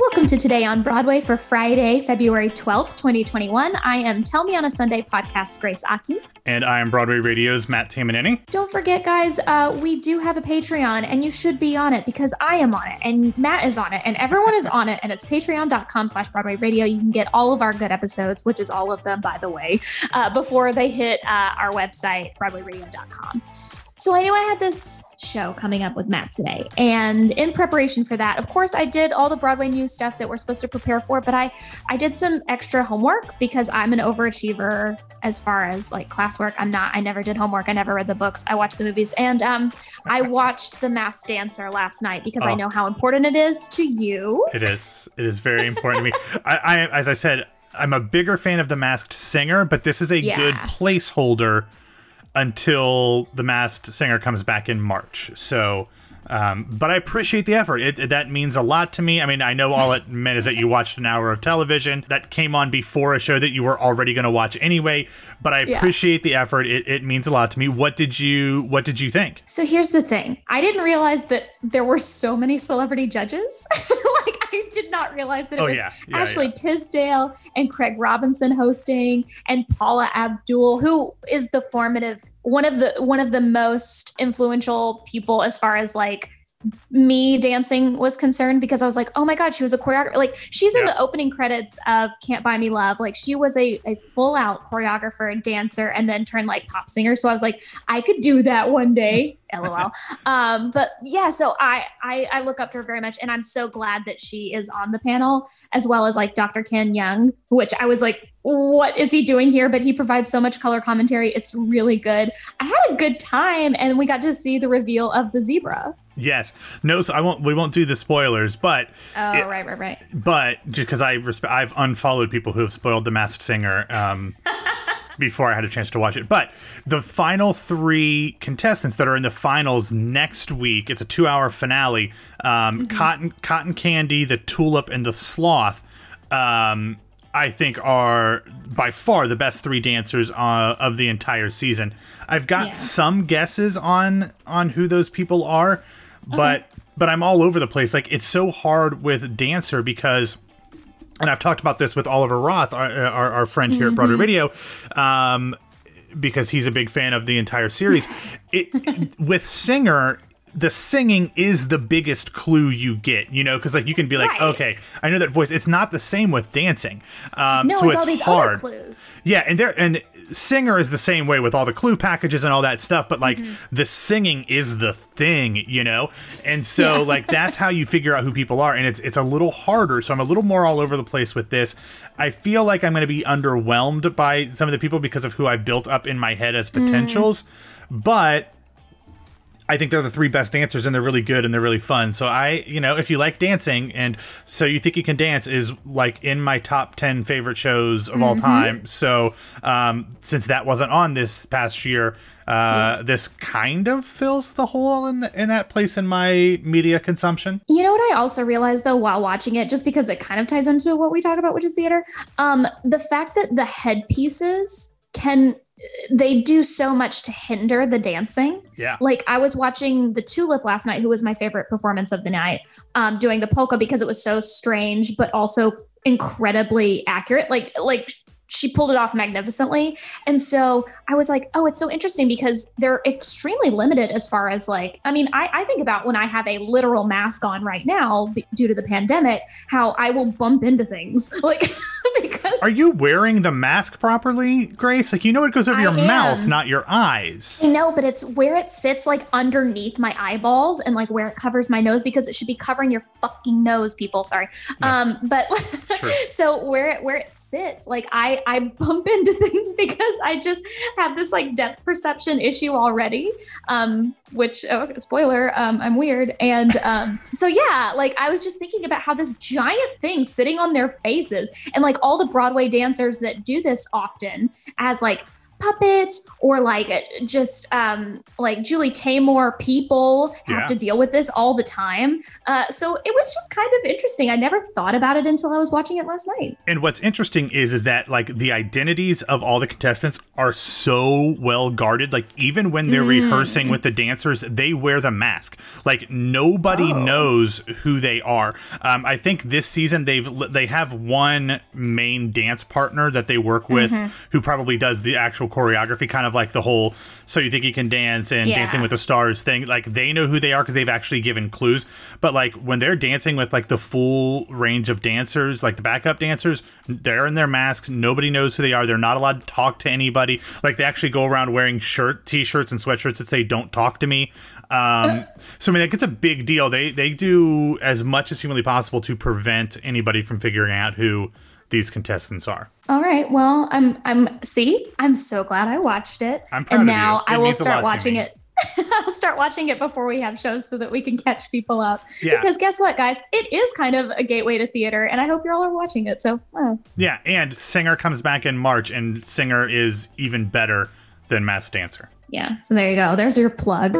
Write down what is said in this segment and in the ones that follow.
Welcome to Today on Broadway for Friday, February 12th, 2021. I am Tell Me on a Sunday podcast, Grace Aki. And I am Broadway Radio's Matt Tamanini. Don't forget, guys, we do have a Patreon, and you should be on it because I am on it, and Matt is on it, and everyone is on it, and it's patreon.com/Broadway Radio. You can get all of our good episodes, which is all of them, by the way, before they hit our website, BroadwayRadio.com. So I knew I had this show coming up with Matt today, and in preparation for that, of course, I did all the Broadway news stuff that we're supposed to prepare for, but I did some extra homework because I'm an overachiever as far as like classwork. I never did homework. I never read the books. I watched the movies, and I watched The Masked Dancer last night because I know how important it is to you. It is very important to me. I as I said, I'm a bigger fan of The Masked Singer, but this is a good placeholder until The Masked Singer comes back in March. So, but I appreciate the effort. That means a lot to me. I mean, I know all it meant is that you watched an hour of television that came on before a show that you were already going to watch anyway, but I appreciate the effort. It means a lot to me. What did you think? So here's the thing. I didn't realize that there were so many celebrity judges. I did not realize that it was Ashley Tisdale and Craig Robinson hosting, and Paula Abdul, who is the formative one of the most influential people as far as like me dancing was concerned, because I was like, oh my God, she was a choreographer. Like, she's in the opening credits of Can't Buy Me Love. Like, she was a full out choreographer and dancer, and then turned like pop singer. So I was like, I could do that one day. LOL. But yeah, so I look up to her very much, and I'm so glad that she is on the panel, as well as like Dr. Ken Young, which I was like, what is he doing here? But he provides so much color commentary. It's really good. I had a good time, and we got to see the reveal of the zebra. Yes. No, so we won't do the spoilers, but right. But just because I've unfollowed people who have spoiled The Masked Singer before I had a chance to watch it. But the final three contestants that are in the finals next week, it's a 2-hour finale, Cotton Candy, the Tulip, and the Sloth, I think are by far the best three dancers of the entire season. I've got some guesses on who those people are, but I'm all over the place. Like, it's so hard with dancer because, and I've talked about this with Oliver Roth, our friend here at Broadway Radio, because he's a big fan of the entire series. With singer, the singing is the biggest clue you get, you know, because like you can be like, okay, I know that voice. It's not the same with dancing. So it's all these hard other clues. Yeah, and singer is the same way with all the clue packages and all that stuff, but like the singing is the thing, you know? And so like that's how you figure out who people are, and it's a little harder, so I'm a little more all over the place with this. I feel like I'm going to be underwhelmed by some of the people because of who I've built up in my head as potentials, but I think they're the three best dancers, and they're really good, and they're really fun. So if you like dancing, and So You Think You Can Dance is like in my top 10 favorite shows of all time. So since that wasn't on this past year, this kind of fills the hole in that place in my media consumption. You know what I also realized, though, while watching it, just because it kind of ties into what we talk about, which is theater, the fact that the headpieces they do so much to hinder the dancing. Yeah. Like, I was watching the Tulip last night, who was my favorite performance of the night, doing the polka, because it was so strange, but also incredibly accurate. Like she pulled it off magnificently. And so I was like, oh, it's so interesting because they're extremely limited as far as like, I mean, I think about when I have a literal mask on right now due to the pandemic, how I will bump into things. Like, because... Are you wearing the mask properly, Grace? Like, you know it goes over your mouth, not your eyes. I know, but it's where it sits like underneath my eyeballs and like where it covers my nose, because it should be covering your fucking nose, people. Sorry. No, but so where it sits, like I bump into things because I just have this like depth perception issue already, which, spoiler, I'm weird. And so, yeah, like I was just thinking about how this giant thing sitting on their faces, and like all the Broadway dancers that do this often as like, puppets or like just like Julie Taymor people have to deal with this all the time. So it was just kind of interesting. I never thought about it until I was watching it last night. And what's interesting is that like the identities of all the contestants are so well guarded. Like even when they're rehearsing with the dancers, they wear the mask. Like nobody knows who they are. I think this season they have one main dance partner that they work with who probably does the actual choreography, kind of like the whole So You Think You Can Dance and Dancing with the Stars thing. Like they know who they are because they've actually given clues. But like when they're dancing with like the full range of dancers, like the backup dancers, they're in their masks. Nobody knows who they are. They're not allowed to talk to anybody. Like they actually go around wearing t-shirts and sweatshirts that say "Don't talk to me." So I mean, like, it's a big deal. They do as much as humanly possible to prevent anybody from figuring out who these contestants are. All right. Well, I'm so glad I watched it. I'm proud of you. And now I will start watching it. I'll start watching it before we have shows so that we can catch people up. Yeah. Because guess what, guys? It is kind of a gateway to theater, and I hope you all are watching it. So, yeah. And Singer comes back in March, and Singer is even better than Masked Dancer. Yeah. So there you go. There's your plug.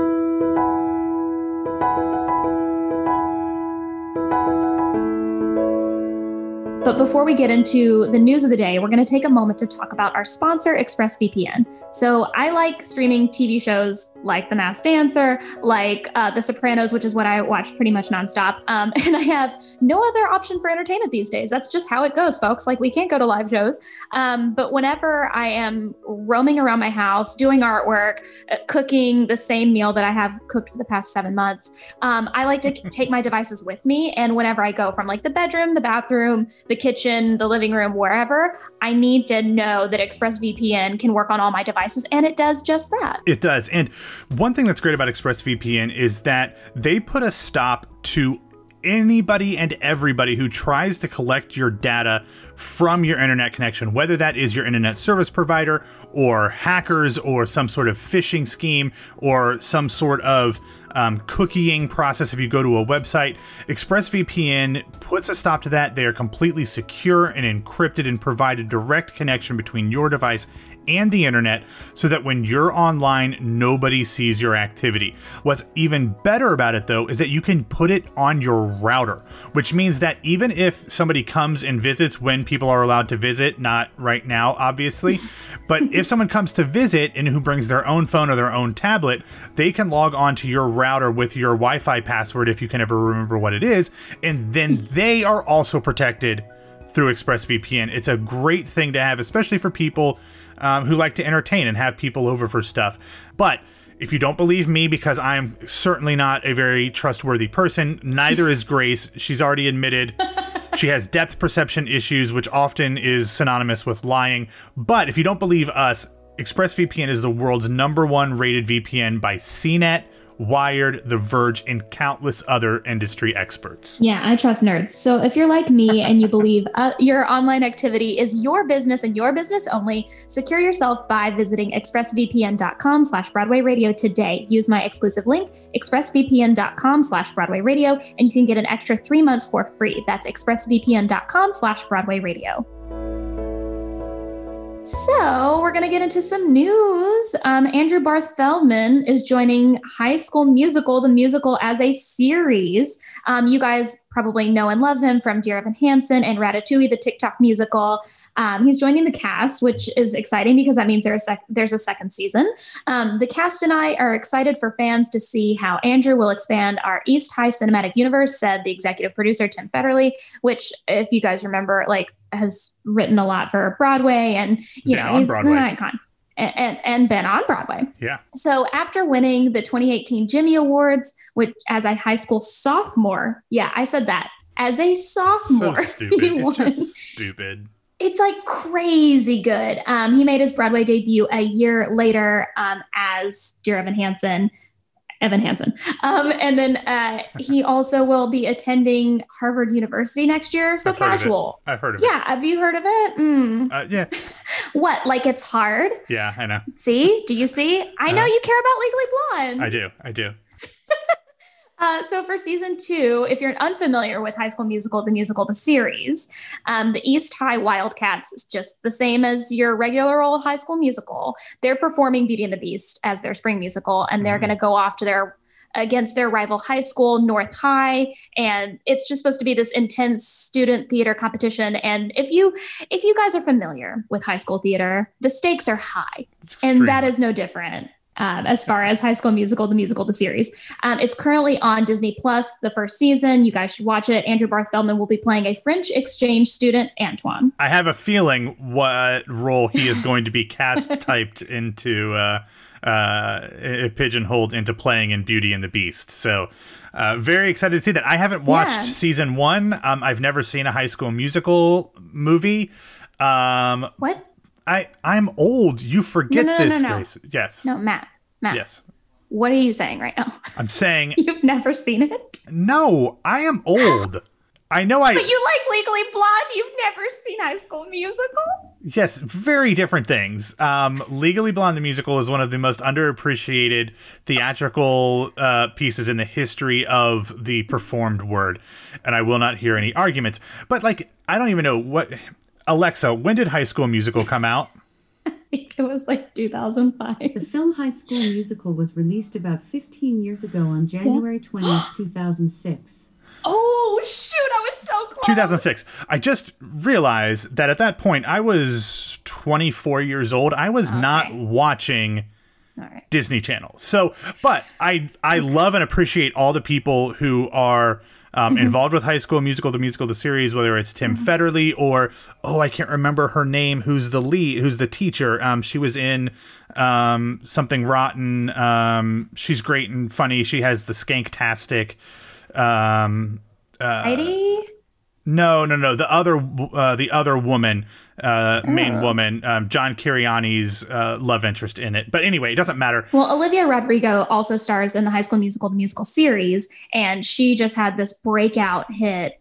But before we get into the news of the day, we're going to take a moment to talk about our sponsor, ExpressVPN. So I like streaming TV shows like The Masked Dancer, like The Sopranos, which is what I watch pretty much nonstop. And I have no other option for entertainment these days. That's just how it goes, folks. Like we can't go to live shows. But whenever I am roaming around my house, doing artwork, cooking the same meal that I have cooked for the past 7 months, I like to take my devices with me. And whenever I go from like the bedroom, the bathroom, the kitchen, the living room, wherever, I need to know that ExpressVPN can work on all my devices, and it does just that. It does. And one thing that's great about ExpressVPN is that they put a stop to anybody and everybody who tries to collect your data from your internet connection, whether that is your internet service provider or hackers or some sort of phishing scheme or some sort of cookieing process. If you go to a website, ExpressVPN puts a stop to that. They are completely secure and encrypted and provide a direct connection between your device and the internet so that when you're online, nobody sees your activity. What's even better about it, though, is that you can put it on your router, which means that even if somebody comes and visits, when people are allowed to visit, not right now, obviously, but if someone comes to visit and who brings their own phone or their own tablet, they can log on to your router with your Wi-Fi password, if you can ever remember what it is, and then they are also protected through ExpressVPN. It's a great thing to have, especially for people who like to entertain and have people over for stuff. But if you don't believe me, because I'm certainly not a very trustworthy person, neither is Grace. She's already admitted she has depth perception issues, which often is synonymous with lying. But if you don't believe us, ExpressVPN is the world's #1 rated VPN by CNET, Wired, The Verge, and countless other industry experts. Yeah, I trust nerds. So if you're like me and you believe your online activity is your business and your business only, secure yourself by visiting expressvpn.com/Broadway Radio today. Use my exclusive link, expressvpn.com/Broadway Radio, and you can get an extra 3 months for free. That's expressvpn.com/Broadway Radio. So we're going to get into some news. Andrew Barth Feldman is joining High School Musical, the musical as a series. You guys probably know and love him from Dear Evan Hansen and Ratatouille, the TikTok musical. He's joining the cast, which is exciting because that means there's a second season. The cast and I are excited for fans to see how Andrew will expand our East High cinematic universe, said the executive producer, Tim Federle, which, if you guys remember, like, has written a lot for Broadway and, he's an icon and been on Broadway. Yeah. So after winning the 2018 Jimmy Awards, which as a high school sophomore, yeah, I said that as a sophomore. So stupid. It's just stupid. It's like crazy good. He made his Broadway debut a year later as Dear Evan Hansen. And then he also will be attending Harvard University next year. So casual. I've heard of it. Yeah. Have you heard of it? Yeah. What? Like it's hard? Yeah, I know. See? Do you see? I know you care about Legally Blonde. I do. So for season two, if you're unfamiliar with High School Musical, the series, the East High Wildcats is just the same as your regular old High School Musical. They're performing Beauty and the Beast as their spring musical, and they're going to go off to against their rival high school, North High. And it's just supposed to be this intense student theater competition. And if you guys are familiar with high school theater, the stakes are high. And that is no different. As far as High School Musical, the series. It's currently on Disney Plus, the first season. You guys should watch it. Andrew Barth Feldman will be playing a French exchange student, Antoine. I have a feeling what role he is going to be cast, typed into, pigeonholed into playing in Beauty and the Beast. So very excited to see that. I haven't watched season one. I've never seen a High School Musical movie. What? I'm old. You forget this, Grace. Yes. No, Matt. Yes. What are you saying right now? I'm saying... You've never seen it? No, I am old. I know I... But you like Legally Blonde. You've never seen High School Musical? Yes, very different things. Legally Blonde, the musical, is one of the most underappreciated theatrical pieces in the history of the performed word. And I will not hear any arguments. But, I don't even know what... Alexa, when did High School Musical come out? I think it was 2005. The film High School Musical was released about 15 years ago on January 20th, 2006. Oh, shoot. I was so close. 2006. I just realized that at that point, I was 24 years old. I was not watching... Disney Channel. So, but I love and appreciate all the people who are... involved with High School Musical, the series, whether it's Tim Federle or, I can't remember her name, who's the lead, who's the teacher. She was in Something Rotten. She's great and funny. She has the Skanktastic. Heidi? No. The other woman, main woman, John Ciriani's love interest in it. But anyway, it doesn't matter. Well, Olivia Rodrigo also stars in the High School Musical, the musical series, and she just had this breakout hit,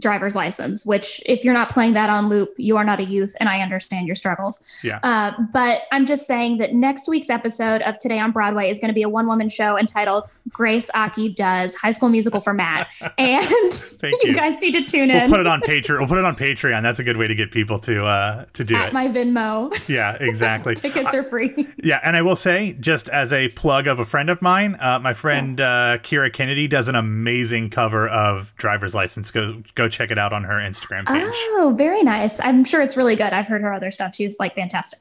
Driver's License, which if you're not playing that on loop, you are not a youth, and I understand your struggles. But I'm just saying that next week's episode of Today on Broadway is going to be a one-woman show entitled Grace Aki Does High School Musical for Matt. And you guys need to tune in. We'll put it on Patreon. That's a good way to get people to do At my Venmo. Yeah, exactly. Tickets are free. Yeah, and I will say, just as a plug of a friend of mine, my friend Kira Kennedy does an amazing cover of Driver's License. Go check it out on her Instagram page. Oh, very nice. I'm sure it's really good. I've heard her other stuff. She's fantastic.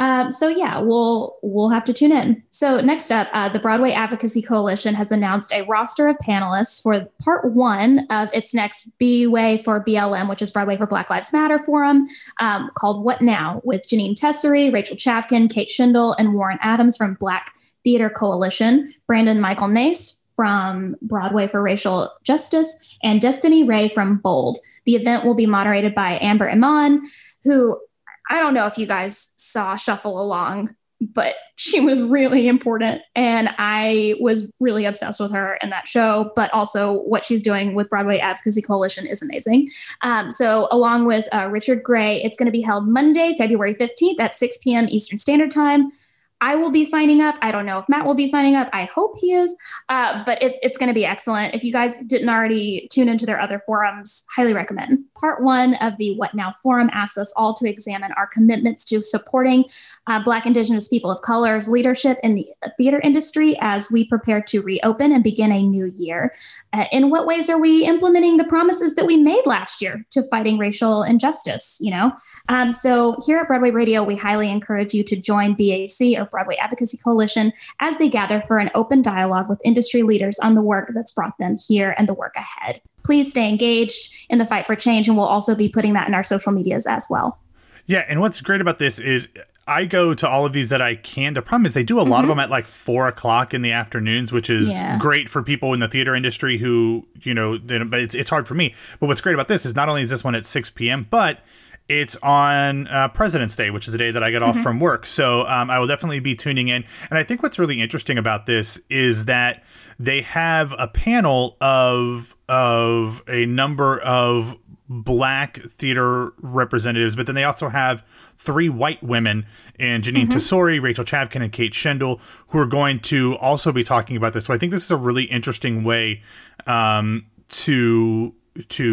So yeah, we'll have to tune in. So next up, the Broadway Advocacy Coalition has announced a roster of panelists for part one of its next BWAY for BLM, which is Broadway for Black Lives Matter Forum, called What Now? With Janine Tessery, Rachel Chavkin, Kate Schindel, and Warren Adams from Black Theater Coalition, Brandon Michael Nace from Broadway for Racial Justice, and Destiny Ray from Bold. The event will be moderated by Amber Iman, who I don't know if you guys saw shuffle along, but she was really important. And I was really obsessed with her in that show, but also what she's doing with Broadway Advocacy Coalition is amazing. So along with Richard Gray, it's going to be held Monday, February 15th at 6 p.m. Eastern Standard Time. I will be signing up. I don't know if Matt will be signing up. I hope he is, but it's going to be excellent. If you guys didn't already tune into their other forums, highly recommend. Part one of the What Now Forum asks us all to examine our commitments to supporting Black, Indigenous people of color's leadership in the theater industry as we prepare to reopen and begin a new year. In what ways are we implementing the promises that we made last year to fighting racial injustice? So here at Broadway Radio, we highly encourage you to join BAC or Broadway Advocacy Coalition as they gather for an open dialogue with industry leaders on the work that's brought them here and the work ahead. Please stay engaged in the fight for change, and we'll also be putting that in our social medias as well. Yeah, and what's great about this is I go to all of these that I can. The problem is they do a lot of them at 4:00 in the afternoons, which is great for people in the theater industry who, but it's hard for me. But what's great about this is not only is this one at 6 p.m., but it's on President's Day, which is the day that I get off from work. So I will definitely be tuning in. And I think what's really interesting about this is that they have a panel of a number of Black theater representatives, but then they also have three white women and Janine Tesori, Rachel Chavkin, and Kate Shendell, who are going to also be talking about this. So I think this is a really interesting way to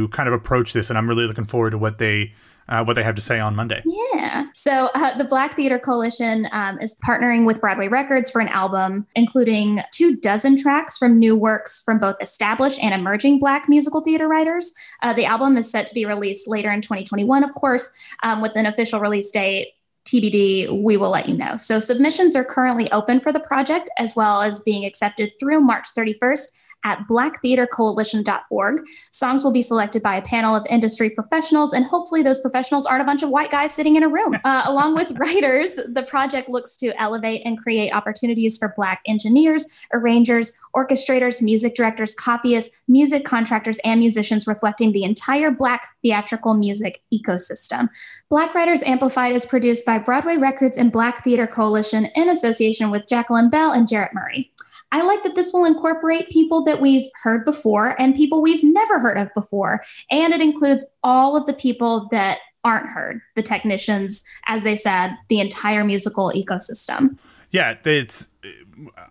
kind of approach this, and I'm really looking forward to what they have to say on Monday. Yeah. So the Black Theater Coalition is partnering with Broadway Records for an album, including 24 tracks from new works from both established and emerging Black musical theater writers. The album is set to be released later in 2021, of course, with an official release date. TBD, we will let you know. So submissions are currently open for the project, as well as being accepted through March 31st at blacktheatercoalition.org. Songs will be selected by a panel of industry professionals, and hopefully those professionals aren't a bunch of white guys sitting in a room. Along with writers, the project looks to elevate and create opportunities for Black engineers, arrangers, orchestrators, music directors, copyists, music contractors, and musicians, reflecting the entire Black theatrical music ecosystem. Black Writers Amplified is produced by Broadway Records and Black Theater Coalition in association with Jacqueline Bell and Jarrett Murray. I like that this will incorporate people that we've heard before and people we've never heard of before. And it includes all of the people that aren't heard, the technicians, as they said, the entire musical ecosystem. Yeah, it's.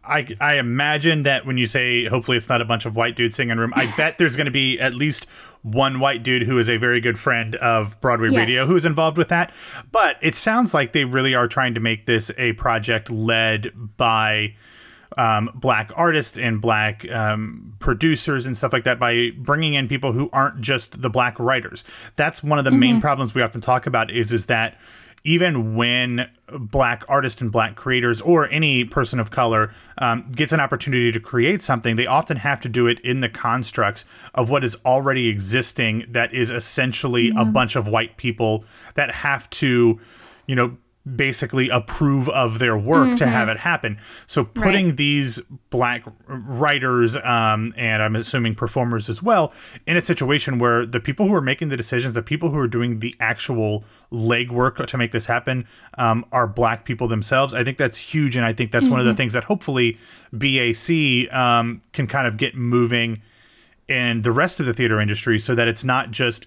I imagine that when you say, hopefully it's not a bunch of white dudes singing in a room, I bet there's going to be at least one white dude who is a very good friend of Broadway Radio who is involved with that. But it sounds like they really are trying to make this a project led by Black artists and Black producers and stuff like that, by bringing in people who aren't just the Black writers. That's one of the main problems we often talk about is that even when Black artists and Black creators, or any person of color, gets an opportunity to create something, they often have to do it in the constructs of what is already existing, that is essentially a bunch of white people that have to, you know, basically approve of their work to have it happen. So putting these Black writers and I'm assuming performers as well in a situation where the people who are making the decisions, the people who are doing the actual legwork to make this happen are Black people themselves. I think that's huge, and I think that's one of the things that hopefully BAC can kind of get moving in the rest of the theater industry, so that it's not just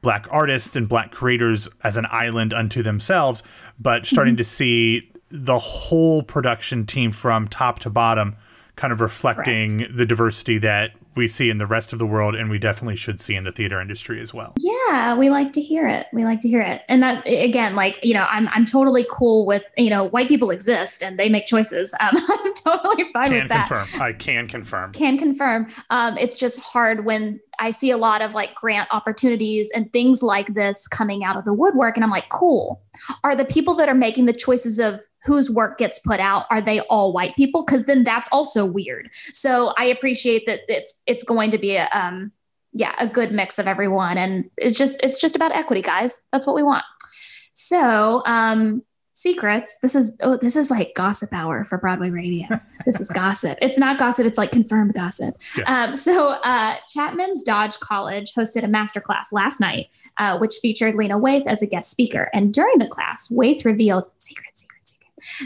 Black artists and Black creators as an island unto themselves, but starting to see the whole production team from top to bottom kind of reflecting the diversity that we see in the rest of the world, and we definitely should see in the theater industry as well. Yeah, we like to hear it. We like to hear it. And that, again, like, you know, I'm totally cool with, you know, white people exist and they make choices. I'm totally fine with that. I can confirm. It's just hard when I see a lot of like grant opportunities and things like this coming out of the woodwork, and I'm like, cool. Are the people that are making the choices of whose work gets put out, are they all white people? Because then that's also weird. So I appreciate that it's going to be a good mix of everyone, and it's just about equity, guys. That's what we want. So secrets. This is like gossip hour for Broadway Radio. This is gossip. It's not gossip. It's like confirmed gossip. Yeah. So Chapman's Dodge College hosted a masterclass last night, which featured Lena Waithe as a guest speaker. And during the class, Waithe revealed secret,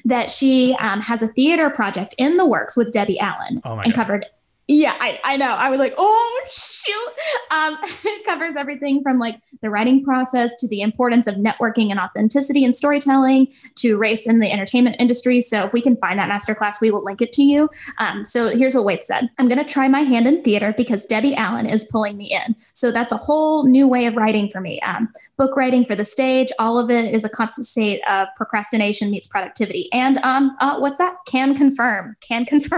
that she has a theater project in the works with Debbie Allen covered. Yeah, I know. I was like, oh, shoot. It covers everything from like the writing process to the importance of networking and authenticity and storytelling to race in the entertainment industry. So if we can find that masterclass, we will link it to you. So here's what Waithe said. I'm going to try my hand in theater because Debbie Allen is pulling me in. So that's a whole new way of writing for me. Book writing for the stage, all of it is a constant state of procrastination meets productivity. And what's that? Can confirm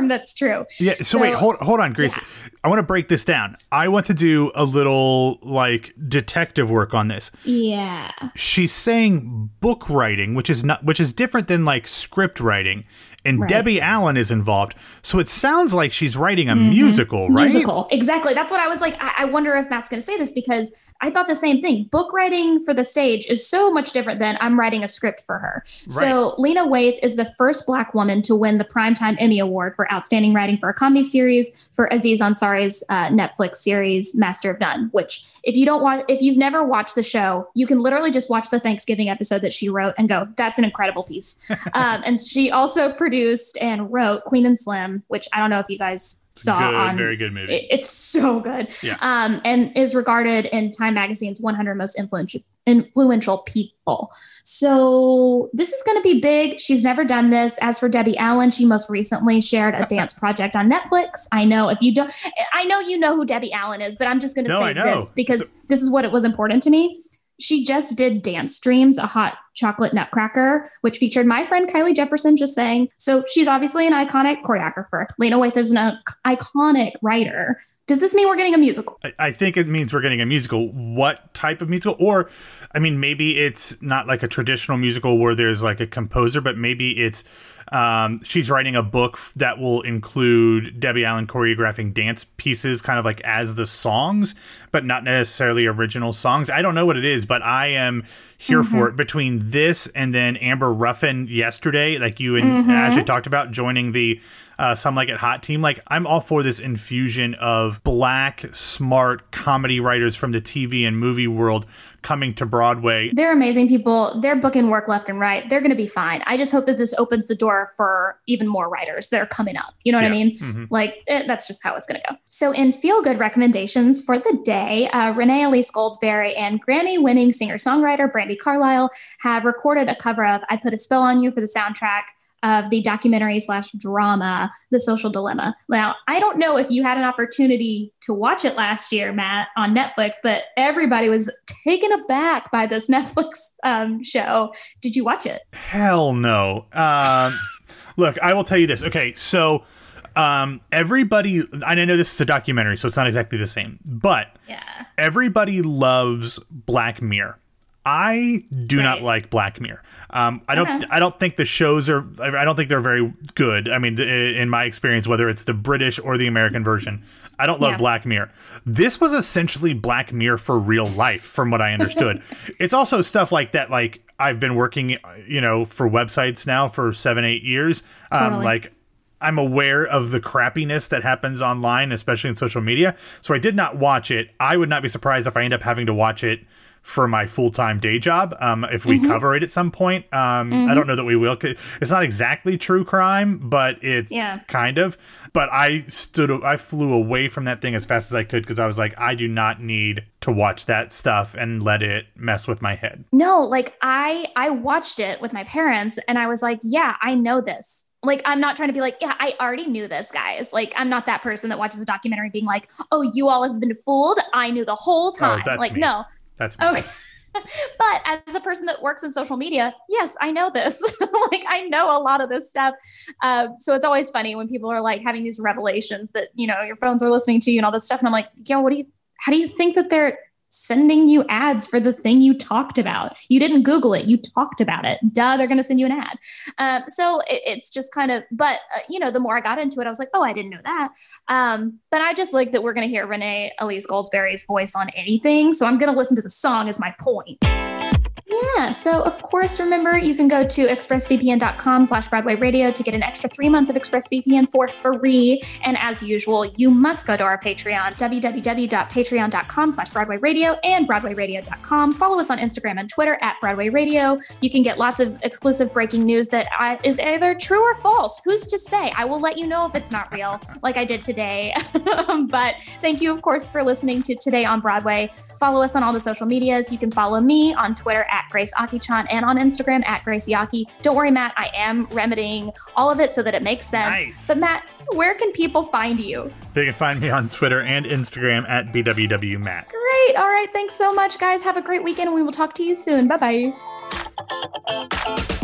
that's true. Yeah. So wait, hold on. Hold on, Grace. Yeah. I want to break this down. I want to do a little like detective work on this. Yeah. She's saying book writing, which is different than like script writing. And Debbie Allen is involved. So it sounds like she's writing a musical, right? Musical. Exactly. That's what I was like. I wonder if Matt's going to say this, because I thought the same thing. Book writing for the stage is so much different than I'm writing a script for her. Right. So Lena Waithe is the first Black woman to win the Primetime Emmy Award for Outstanding Writing for a Comedy Series for Aziz Ansari's Netflix series, Master of None, which if you've never watched the show, you can literally just watch the Thanksgiving episode that she wrote and go, that's an incredible piece. And she also produced produced and wrote Queen and Slim, which I don't know if you guys saw. Very good movie. It's so good. Yeah. And is regarded in Time Magazine's 100 most influential people. So this is going to be big. She's never done this. As for Debbie Allen, she most recently shared a dance project on Netflix. I know if you don't, I know you know who Debbie Allen is, but I'm just going to say this because this is what it was important to me. She just did Dance Dreams, a hot chocolate nutcracker, which featured my friend Kylie Jefferson just saying. So she's obviously an iconic choreographer. Lena Waithe is an iconic writer. Does this mean we're getting a musical? I think it means we're getting a musical. What type of musical? Or, I mean, maybe it's not like a traditional musical where there's like a composer, but maybe it's she's writing a book that will include Debbie Allen choreographing dance pieces kind of like as the songs, but not necessarily original songs. I don't know what it is, but I am here for it. Between this and then Amber Ruffin yesterday, like you and Ashley talked about, joining the Some Like It Hot team, like I'm all for this infusion of Black, smart comedy writers from the TV and movie world coming to Broadway. They're amazing people. They're booking work left and right. They're going to be fine. I just hope that this opens the door for even more writers that are coming up. You know what I mean? Like, that's just how it's going to go. So in feel-good recommendations for the day, Renee Elise Goldsberry and Grammy-winning singer-songwriter Brandy Carlisle have recorded a cover of I Put a Spell on You for the soundtrack of the documentary / drama, The Social Dilemma. Now, I don't know if you had an opportunity to watch it last year, Matt, on Netflix, but everybody was taken aback by this Netflix show. Did you watch it? Hell no. Look, I will tell you this. Okay, so everybody, and I know this is a documentary, so it's not exactly the same, but everybody loves Black Mirror. I do not like Black Mirror. I don't think the shows are, I don't think they're very good. I mean, in my experience, whether it's the British or the American version, I don't love Black Mirror. This was essentially Black Mirror for real life, from what I understood. It's also stuff like that, like I've been working, you know, for websites now for 7-8 years. Totally. Like I'm aware of the crappiness that happens online, especially in social media. So I did not watch it. I would not be surprised if I end up having to watch it for my full-time day job, if we cover it at some point. I don't know that we will. It's not exactly true crime, but it's kind of. But I flew away from that thing as fast as I could because I was like, I do not need to watch that stuff and let it mess with my head. No, like I watched it with my parents and I was like, yeah, I know this. Like, I'm not trying to be like, yeah, I already knew this, guys. Like, I'm not that person that watches a documentary being like, oh, you all have been fooled. I knew the whole time. Oh, like, me. No. That's me. Okay. But as a person that works in social media, yes, I know this. Like, I know a lot of this stuff. So it's always funny when people are like having these revelations that, you know, your phones are listening to you and all this stuff. And I'm like, yo, how do you think that they're sending you ads for the thing you talked about? You didn't Google it. You talked about it. Duh, they're going to send you an ad. So it's just kind of, but you know, the more I got into it, I was like, oh, I didn't know that. But I just like that we're going to hear Renee Elise Goldsberry's voice on anything. So I'm going to listen to the song is my point. Yeah. So of course, remember, you can go to expressvpn.com/Broadway Radio to get an extra 3 months of ExpressVPN for free. And as usual, you must go to our Patreon, www.patreon.com/Broadway Radio and BroadwayRadio.com. Follow us on Instagram and Twitter @Broadway Radio. You can get lots of exclusive breaking news that is either true or false. Who's to say? I will let you know if it's not real, like I did today. But thank you, of course, for listening to Today on Broadway. Follow us on all the social medias. You can follow me on Twitter @GraceAkichan and on Instagram @GraceYaki. Don't worry, Matt, I am remedying all of it so that it makes sense. Nice. But Matt, where can people find you? They can find me on Twitter and Instagram @BWWMatt. Great. All right. Thanks so much, guys. Have a great weekend and we will talk to you soon. Bye-bye.